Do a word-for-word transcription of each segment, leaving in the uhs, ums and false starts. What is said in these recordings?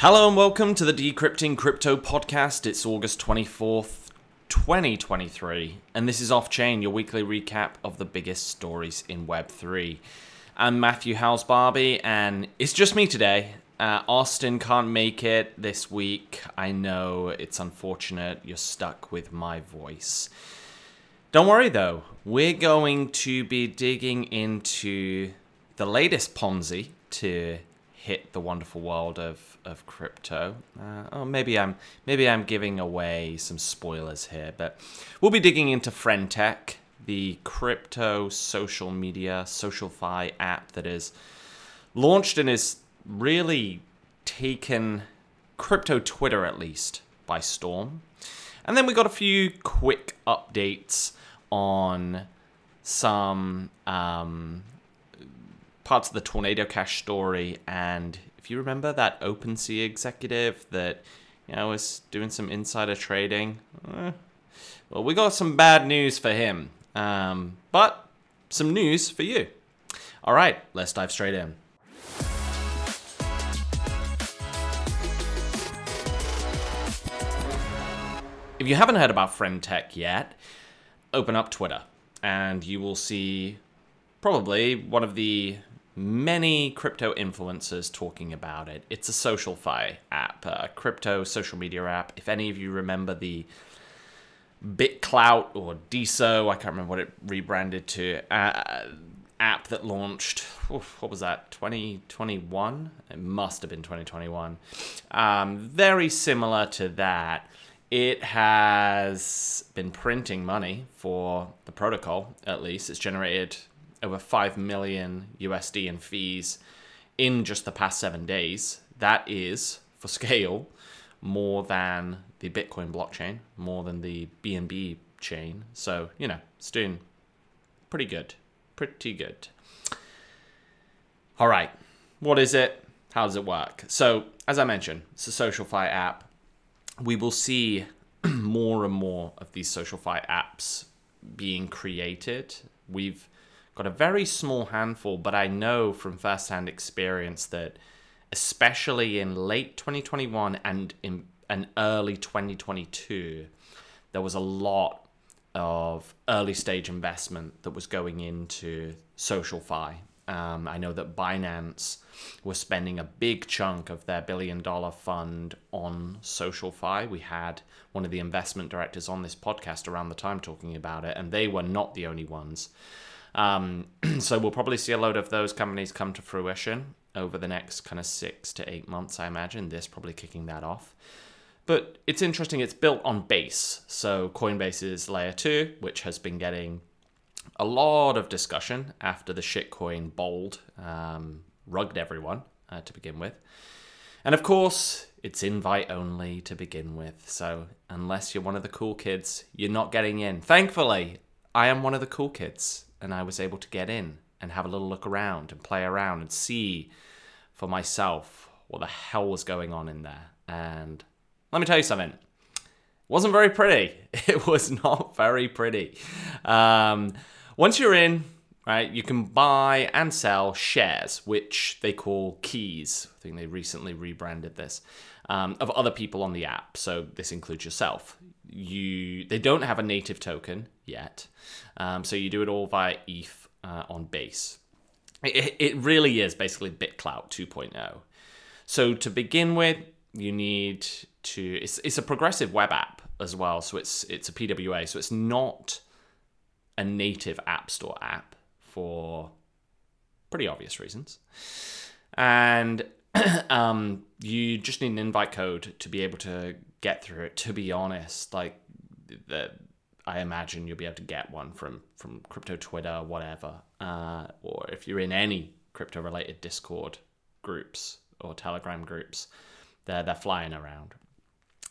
Hello and welcome to the Decrypting Crypto Podcast. It's August twenty-fourth, twenty twenty-three, and this is Off Chain, your weekly recap of the biggest stories in Web three. I'm Matthew Howsbarby, and it's just me today. Uh, Austin can't make it this week. I know it's unfortunate. You're stuck with my voice. Don't worry though, we're going to be digging into the latest Ponzi to hit the wonderful world of of crypto. Uh, oh, maybe I'm maybe I'm giving away some spoilers here, but we'll be digging into FriendTech, the crypto social media SocialFi app that is launched and is really taken crypto Twitter, at least, by storm. And then we got a few quick updates on some Um, parts of the Tornado Cash story, and if you remember that OpenSea executive that, you know, was doing some insider trading, eh, well, we got some bad news for him, um, but some news for you. All right, let's dive straight in. If you haven't heard about FriendTech yet, open up Twitter, and you will see probably one of the many crypto influencers talking about it. It's a SocialFi app, a crypto social media app. If any of you remember the BitClout or DeSo, I can't remember what it rebranded to, uh, app that launched, oof, what was that, twenty twenty-one? It must have been twenty twenty-one. Um, very similar to that. It has been printing money for the protocol, at least. It's generated over five million U S D in fees in just the past seven days. That is, for scale, more than the Bitcoin blockchain, more than the B N B chain. So, you know, it's doing pretty good, pretty good. All right, what is it? How does it work? So, as I mentioned, it's a SocialFi app. We will see more and more of these SocialFi apps being created. We've got a very small handful, but I know from first-hand experience that especially in late twenty twenty-one and in and early twenty twenty-two, there was a lot of early-stage investment that was going into SocialFi. Um, I know that Binance was spending a big chunk of their billion-dollar fund on SocialFi. We had one of the investment directors on this podcast around the time talking about it, and they were not the only ones. Um, so we'll probably see a load of those companies come to fruition over the next kind of six to eight months, I imagine. This probably kicking that off. But it's interesting, it's built on Base. So Coinbase is layer two, which has been getting a lot of discussion after the shitcoin bold um, rugged everyone uh, to begin with. And of course, it's invite only to begin with. So unless you're one of the cool kids, you're not getting in. Thankfully, I am one of the cool kids, and I was able to get in and have a little look around and play around and see for myself what the hell was going on in there. And let me tell you something, it wasn't very pretty. It was not very pretty. Um, once you're in, right, you can buy and sell shares, which they call keys. I think they recently rebranded this, um, of other people on the app. So this includes yourself. You they don't have a native token yet, um, so you do it all via E T H uh, on Base. It, it really is basically BitClout two point oh. So to begin with, you need to. It's it's a progressive web app as well, so it's it's a P W A, so it's not a native App Store app for pretty obvious reasons, and um, you just need an invite code to be able to get through it. To be honest, like the, I imagine you'll be able to get one from from crypto Twitter, whatever, uh, or if you're in any crypto related Discord groups or Telegram groups, they're they're flying around.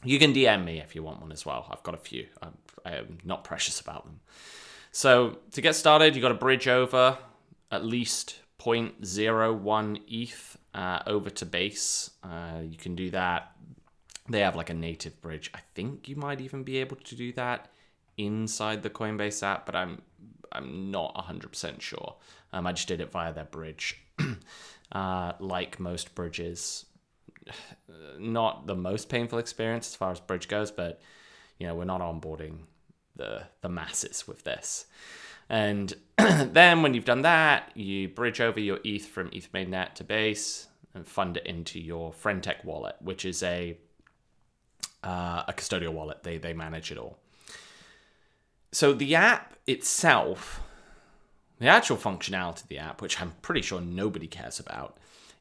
You can D M me if you want one as well. I've got a few. I'm, I'm not precious about them. So to get started, you got to bridge over at least zero point zero one E T H uh, over to Base. Uh, you can do that. They have like a native bridge. I think you might even be able to do that inside the Coinbase app, but I'm I'm not one hundred percent sure. Um, I just did it via their bridge. uh, like most bridges, not the most painful experience as far as bridge goes, but you know, we're not onboarding the the masses with this. And then when you've done that, you bridge over your E T H from E T H mainnet to Base and fund it into your FriendTech wallet, which is a uh, a custodial wallet. They they manage it all. So the app itself, the actual functionality of the app, which I'm pretty sure nobody cares about,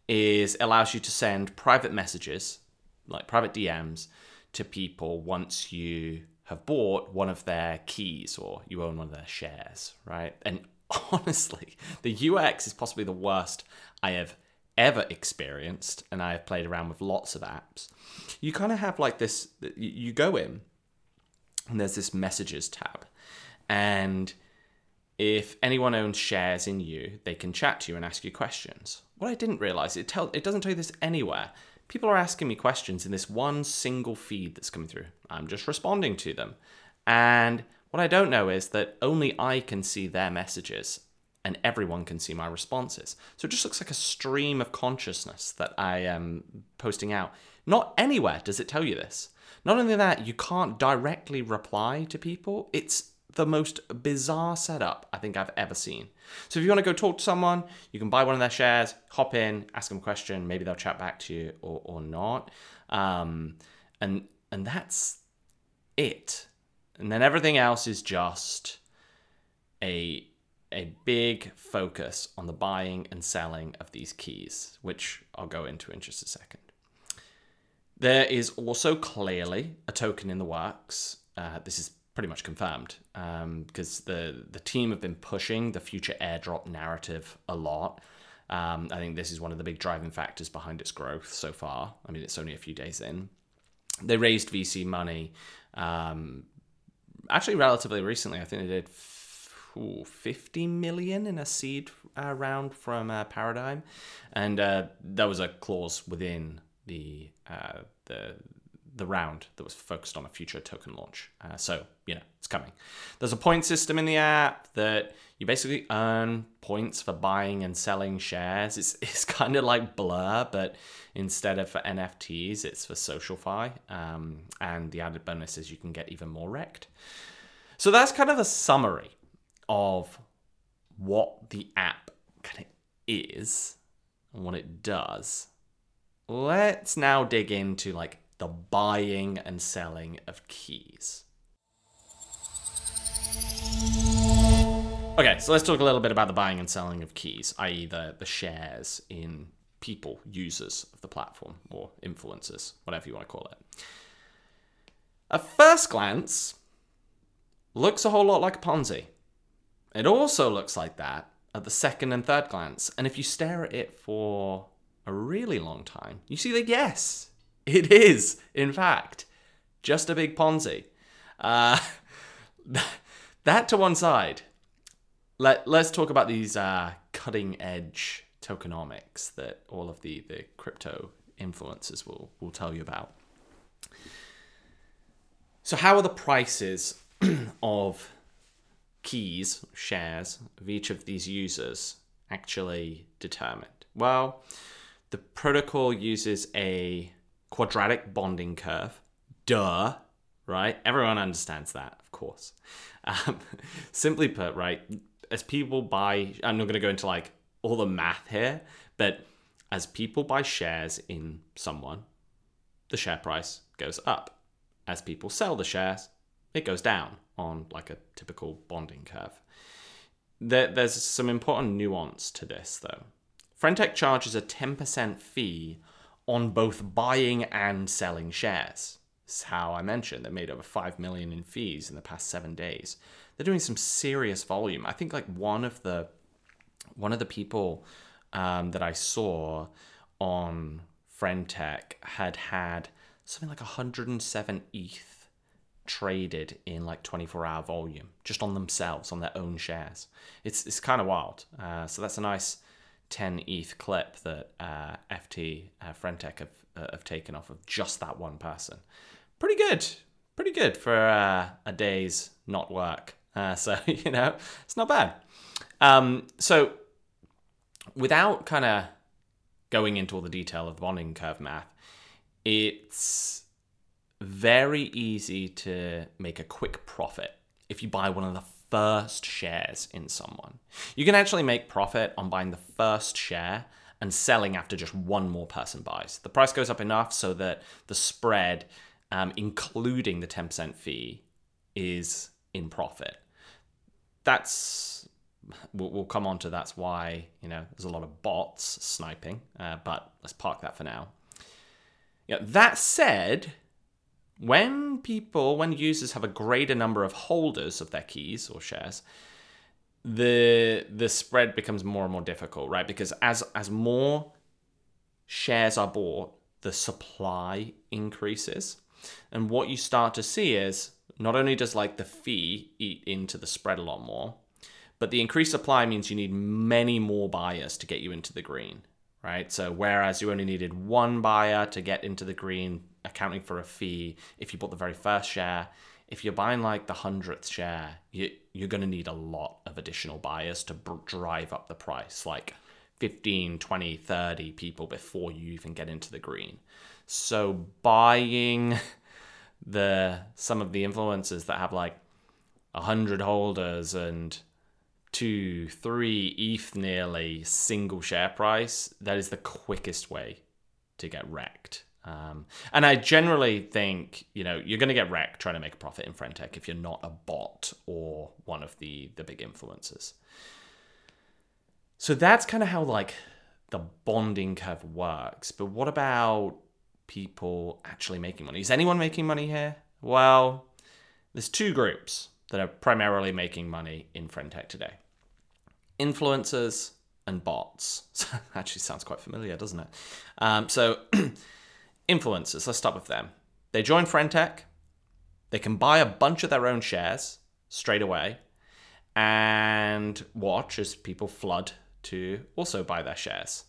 is allows you to send private messages, like private D Ms, to people once you have bought one of their keys or you own one of their shares, right? And honestly, the U X is possibly the worst I have ever experienced, and I have played around with lots of apps. You kind of have like this, you go in, and there's this messages tab, and if anyone owns shares in you, they can chat to you and ask you questions. What I didn't realize, it tell, it doesn't tell you this anywhere. People are asking me questions in this one single feed that's coming through. I'm just responding to them. And what I don't know is that only I can see their messages and everyone can see my responses. So it just looks like a stream of consciousness that I am posting out. Not anywhere does it tell you this. Not only that, you can't directly reply to people. It's the most bizarre setup I think I've ever seen. So if you want to go talk to someone, you can buy one of their shares, hop in, ask them a question, maybe they'll chat back to you or, or not. Um, and and that's it. And then everything else is just a, a big focus on the buying and selling of these keys, which I'll go into in just a second. There is also clearly a token in the works. Uh, this is pretty much confirmed, um, because the, the team have been pushing the future airdrop narrative a lot. Um, I think this is one of the big driving factors behind its growth so far. I mean, it's only a few days in. They raised V C money um, actually relatively recently. I think they did ooh, fifty million in a seed uh, round from uh, Paradigm. And uh, there was a clause within the uh, the the round that was focused on a future token launch. Uh, so, you know, it's coming. There's a point system in the app that you basically earn points for buying and selling shares. It's it's kind of like Blur, but instead of for N F Ts, it's for SocialFi. Um, and the added bonus is you can get even more wrecked. So that's kind of a summary of what the app kind of is and what it does. Let's now dig into like the buying and selling of keys. Okay, so let's talk a little bit about the buying and selling of keys, that is the, the shares in people, users of the platform, or influencers, whatever you want to call it. At first glance, looks a whole lot like a Ponzi. It also looks like that at the second and third glance. And if you stare at it for a really long time, you see that yes, it is, in fact, just a big Ponzi. Uh, that to one side. Let, let's talk about these uh, cutting-edge tokenomics that all of the, the crypto influencers will, will tell you about. So how are the prices of keys, shares, of each of these users actually determined? Well, the protocol uses a quadratic bonding curve. Duh, right? Everyone understands that, of course. Um, simply put, right, as people buy, I'm not going to go into like all the math here, but as people buy shares in someone, the share price goes up. As people sell the shares, it goes down on like a typical bonding curve. There, there's some important nuance to this though. FriendTech charges a ten percent fee on both buying and selling shares. This is how I mentioned they made over five million dollars in fees in the past seven days. They're doing some serious volume. I think like one of the one of the people um, that I saw on FriendTech had had something like one hundred seven E T H traded in like twenty-four hour volume, just on themselves, on their own shares. It's it's kind of wild. Uh, so that's a nice ten E T H clip that uh, F T, uh, FriendTech have, uh, have taken off of just that one person. Pretty good. Pretty good for uh, a day's not work. Uh, so, you know, it's not bad. Um, so without kind of going into all the detail of the bonding curve math, it's very easy to make a quick profit if you buy one of the first shares in someone. You can actually make profit on buying the first share and selling after just one more person buys. The price goes up enough so that the spread, um, including the ten percent fee, is in profit. That's, we'll, we'll come on to that's why, you know, there's a lot of bots sniping, uh, but let's park that for now. Yeah, that said, when people, when users have a greater number of holders of their keys or shares, the the spread becomes more and more difficult, right? Because as as more shares are bought, the supply increases. And what you start to see is not only does like the fee eat into the spread a lot more, but the increased supply means you need many more buyers to get you into the green, right? So whereas you only needed one buyer to get into the green, accounting for a fee, if you bought the very first share, if you're buying like the hundredth share, you, you're going to need a lot of additional buyers to b- drive up the price, like fifteen, twenty, thirty people before you even get into the green. So buying the some of the influencers that have like one hundred holders and two, three E T H nearly single share price, that is the quickest way to get wrecked. Um, and I generally think, you know, you're going to get wrecked trying to make a profit in FriendTech if you're not a bot or one of the, the big influencers. So that's kind of how like the bonding curve works. But what about people actually making money? Is anyone making money here? Well, there's two groups that are primarily making money in FriendTech today. Influencers and bots. Actually sounds quite familiar, doesn't it? Um, so... Influencers, let's start with them. They join FriendTech, they can buy a bunch of their own shares straight away and watch as people flood to also buy their shares.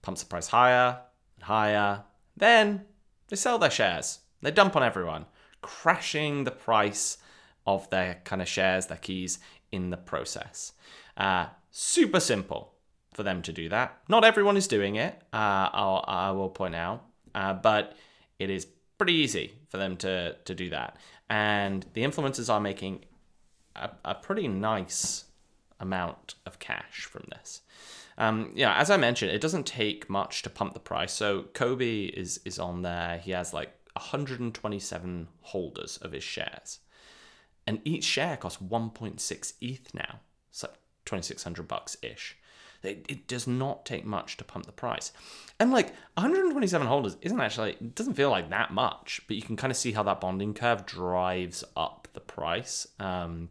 Pumps the price higher and higher, then they sell their shares. They dump on everyone, crashing the price of their kind of shares, their keys in the process. Uh, super simple for them to do that. Not everyone is doing it, uh, I'll, I will point out. Uh, but it is pretty easy for them to, to do that. And the influencers are making a, a pretty nice amount of cash from this. Um, yeah, as I mentioned, it doesn't take much to pump the price. So Kobe is, is on there. He has like one hundred twenty-seven holders of his shares. And each share costs one point six E T H now. It's like twenty-six hundred bucks-ish. It, it does not take much to pump the price. And like one hundred twenty-seven holders isn't actually, it doesn't feel like that much, but you can kind of see how that bonding curve drives up the price. Um,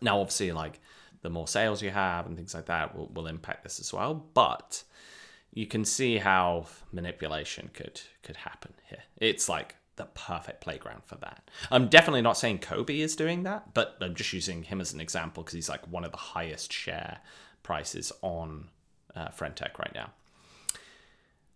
now, obviously, like the more sales you have and things like that will, will impact this as well. But you can see how manipulation could, could happen here. It's like the perfect playground for that. I'm definitely not saying Kobe is doing that, but I'm just using him as an example because he's like one of the highest share prices on uh, FriendTech right now.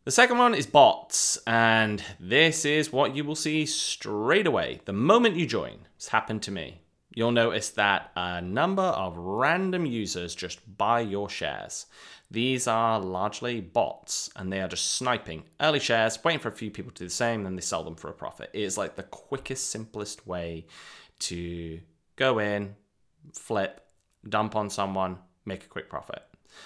The second one is bots, and this is what you will see straight away. The moment you join, it's happened to me, you'll notice that a number of random users just buy your shares. These are largely bots, and they are just sniping early shares, waiting for a few people to do the same, then they sell them for a profit. It is like the quickest, simplest way to go in, flip, dump on someone, make a quick profit.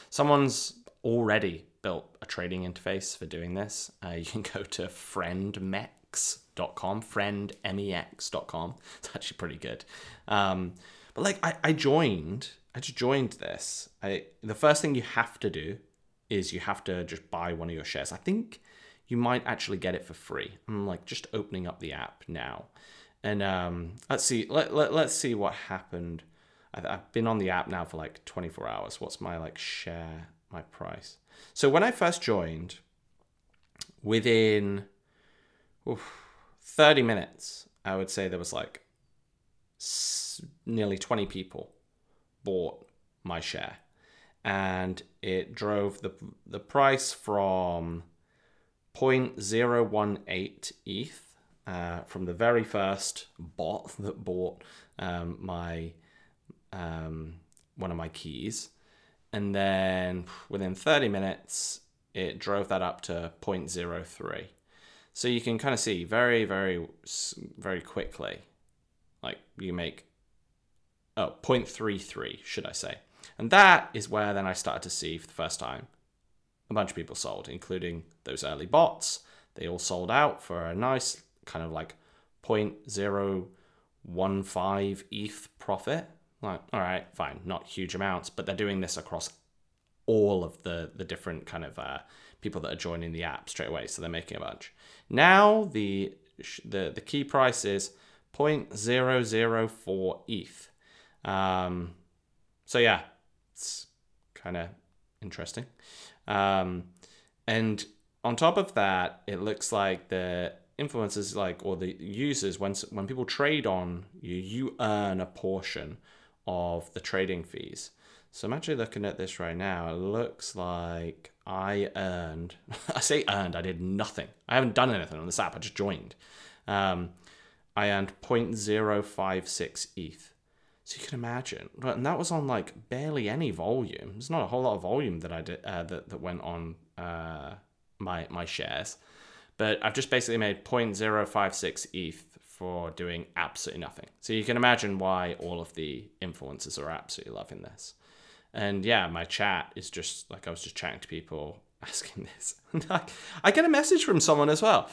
Someone's already built a trading interface for doing this. Uh, you can go to friend mex dot com, friend mex dot com. It's actually pretty good. Um, but like I, I joined, I just joined this. I, the first thing you have to do is you have to just buy one of your shares. I think you might actually get it for free. I'm like just opening up the app now. And um, let's see, let, let, let's see what happened. I've been on the app now for like twenty-four hours. What's my like share, my price? So when I first joined, within oof, thirty minutes, I would say there was like nearly twenty people bought my share. And it drove the the price from zero point zero one eight E T H uh, from the very first bot that bought um, my um one of my keys, and then within thirty minutes it drove that up to zero point zero three. So you can kind of see very, very, very quickly, like you make, oh, zero point three three, should I say. And that is where then I started to see for the first time a bunch of people sold, including those early bots. They all sold out for a nice kind of like zero point zero one five E T H profit. Like, all right, fine, not huge amounts, but they're doing this across all of the, the different kind of uh, people that are joining the app straight away. So they're making a bunch. Now the the, the key price is zero point zero zero four E T H. Um, so yeah, it's kind of interesting. Um, and on top of that, it looks like the influencers, like, or the users, when when people trade on you, you earn a portion of the trading fees. So I'm actually looking at this right now. It looks like I earned, I say earned, I did nothing. I haven't done anything on this app. I just joined. Um, I earned zero point zero five six E T H. So you can imagine, and that was on like barely any volume. There's not a whole lot of volume that I did uh, that that went on uh, my my shares, but I've just basically made zero point zero five six E T H for doing absolutely nothing. So you can imagine why all of the influencers are absolutely loving this. And yeah, my chat is just like, I was just chatting to people asking this. And I, I get a message from someone as well.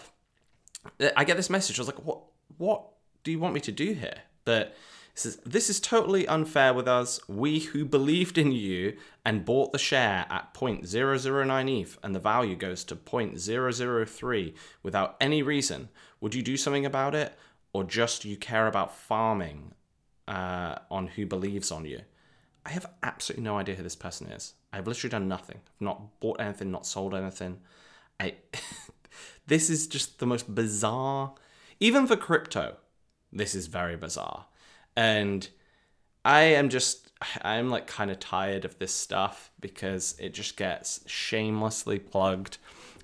I get this message. I was like, what what do you want me to do here? But says, this is totally unfair with us. We who believed in you and bought the share at zero point zero zero nine E T H and the value goes to zero point zero zero three without any reason. Would you do something about it? Or just you care about farming uh, on who believes on you? I have absolutely no idea who this person is. I've literally done nothing. I've not bought anything, not sold anything. I This is just the most bizarre. Even for crypto, this is very bizarre. And I am just, I'm like kind of tired of this stuff because it just gets shamelessly plugged,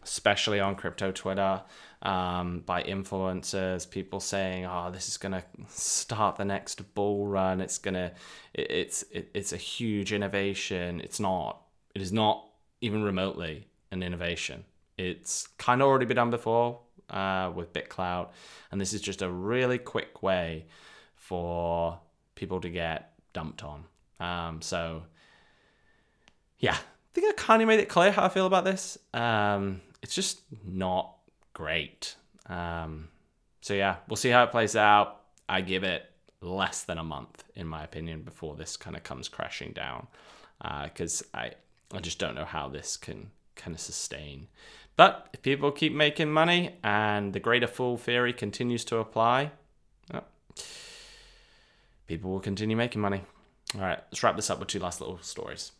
especially on crypto Twitter, um, by influencers, people saying, oh, this is going to start the next bull run. It's going to, it, it's, it, it's a huge innovation. It's not, it is not even remotely an innovation. It's kind of already been done before uh, with BitClout. And this is just a really quick way for people to get dumped on. Um, so, yeah. I think I kind of made it clear how I feel about this. Um, it's just not great. Um, so, yeah, we'll see how it plays out. I give it less than a month, in my opinion, before this kind of comes crashing down. Because uh, I, I just don't know how this can kind of sustain. But if people keep making money and the greater fool theory continues to apply, oh, people will continue making money. All right, let's wrap this up with two last little stories.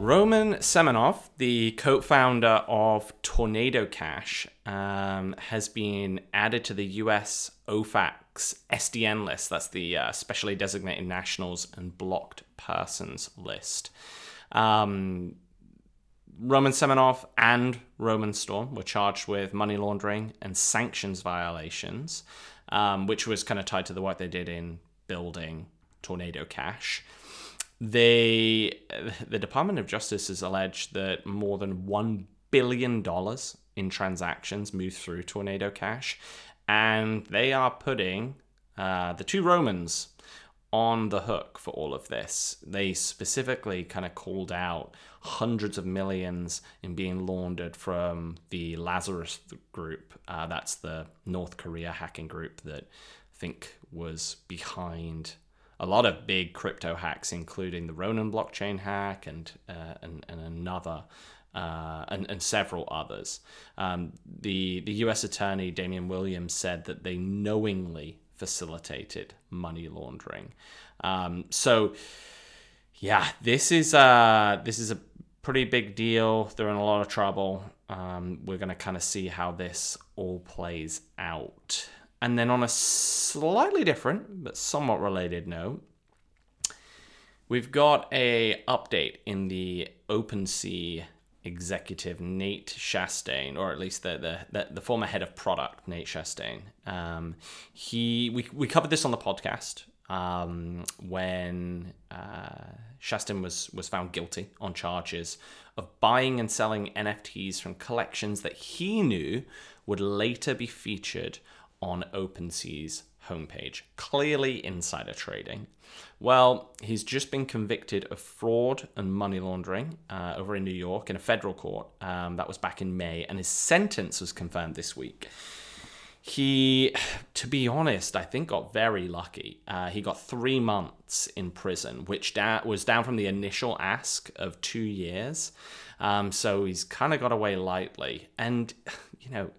Roman Semenov, the co-founder of Tornado Cash, um, has been added to the U S O F A C's S D N list. That's the uh, specially designated nationals and blocked persons list. Um, Roman Semenov and Roman Storm were charged with money laundering and sanctions violations, um, which was kind of tied to the work they did in building Tornado Cash. They, the Department of Justice has alleged that more than one billion dollars in transactions moved through Tornado Cash, and they are putting uh, the two Romans on the hook for all of this. They specifically kind of called out hundreds of millions in being laundered from the Lazarus group. Uh, that's the North Korea hacking group that I think was behind a lot of big crypto hacks, including the Ronin blockchain hack and uh, and, and another uh, and, and several others. Um, the the U S attorney Damian Williams said that they knowingly facilitated money laundering. Um, so yeah, this is uh this is a pretty big deal. They're in a lot of trouble. Um, we're going to kind of see how this all plays out. And then on a slightly different but somewhat related note, we've got a update in the OpenSea executive Nate Chastain, or at least the the, the, the former head of product Nate Chastain. Um, he we we covered this on the podcast um, when uh, Chastain was was found guilty on charges of buying and selling N F Ts from collections that he knew would later be featured on OpenSea's homepage. Clearly insider trading. Well, he's just been convicted of fraud and money laundering uh, over in New York in a federal court. Um, that was back in May, and his sentence was confirmed this week. He, to be honest, I think got very lucky. Uh, he got three months in prison, which da- was down from the initial ask of two years. Um, so he's kind of got away lightly. And, you know,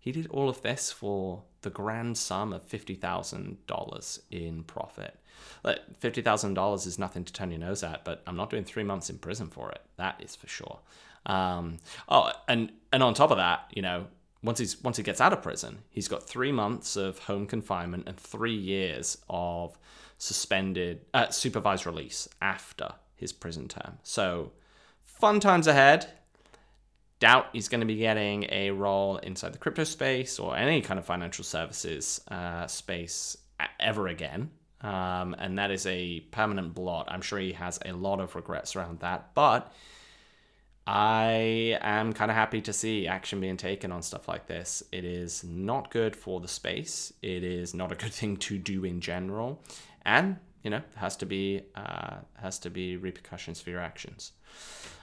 he did all of this for the grand sum of fifty thousand dollars in profit. Look, fifty thousand dollars is nothing to turn your nose at, but I'm not doing three months in prison for it. That is for sure. Um, oh, and, and on top of that, you know, once he's once he gets out of prison, he's got three months of home confinement and three years of suspended uh, supervised release after his prison term. So fun times ahead. Doubt he's going to be getting a role inside the crypto space or any kind of financial services uh, space ever again. Um, and that is a permanent blot. I'm sure he has a lot of regrets around that. But I am kind of happy to see action being taken on stuff like this. It is not good for the space. It is not a good thing to do in general. And, you know, there has to be, uh, has to be repercussions for your actions.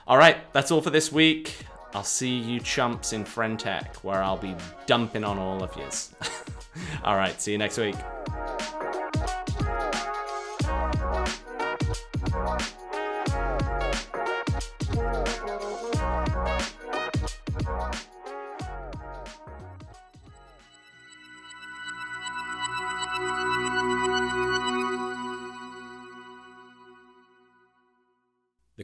All right, that's all for this week. I'll see you chumps in FriendTech, where I'll be dumping on all of yous. All right, see you next week. The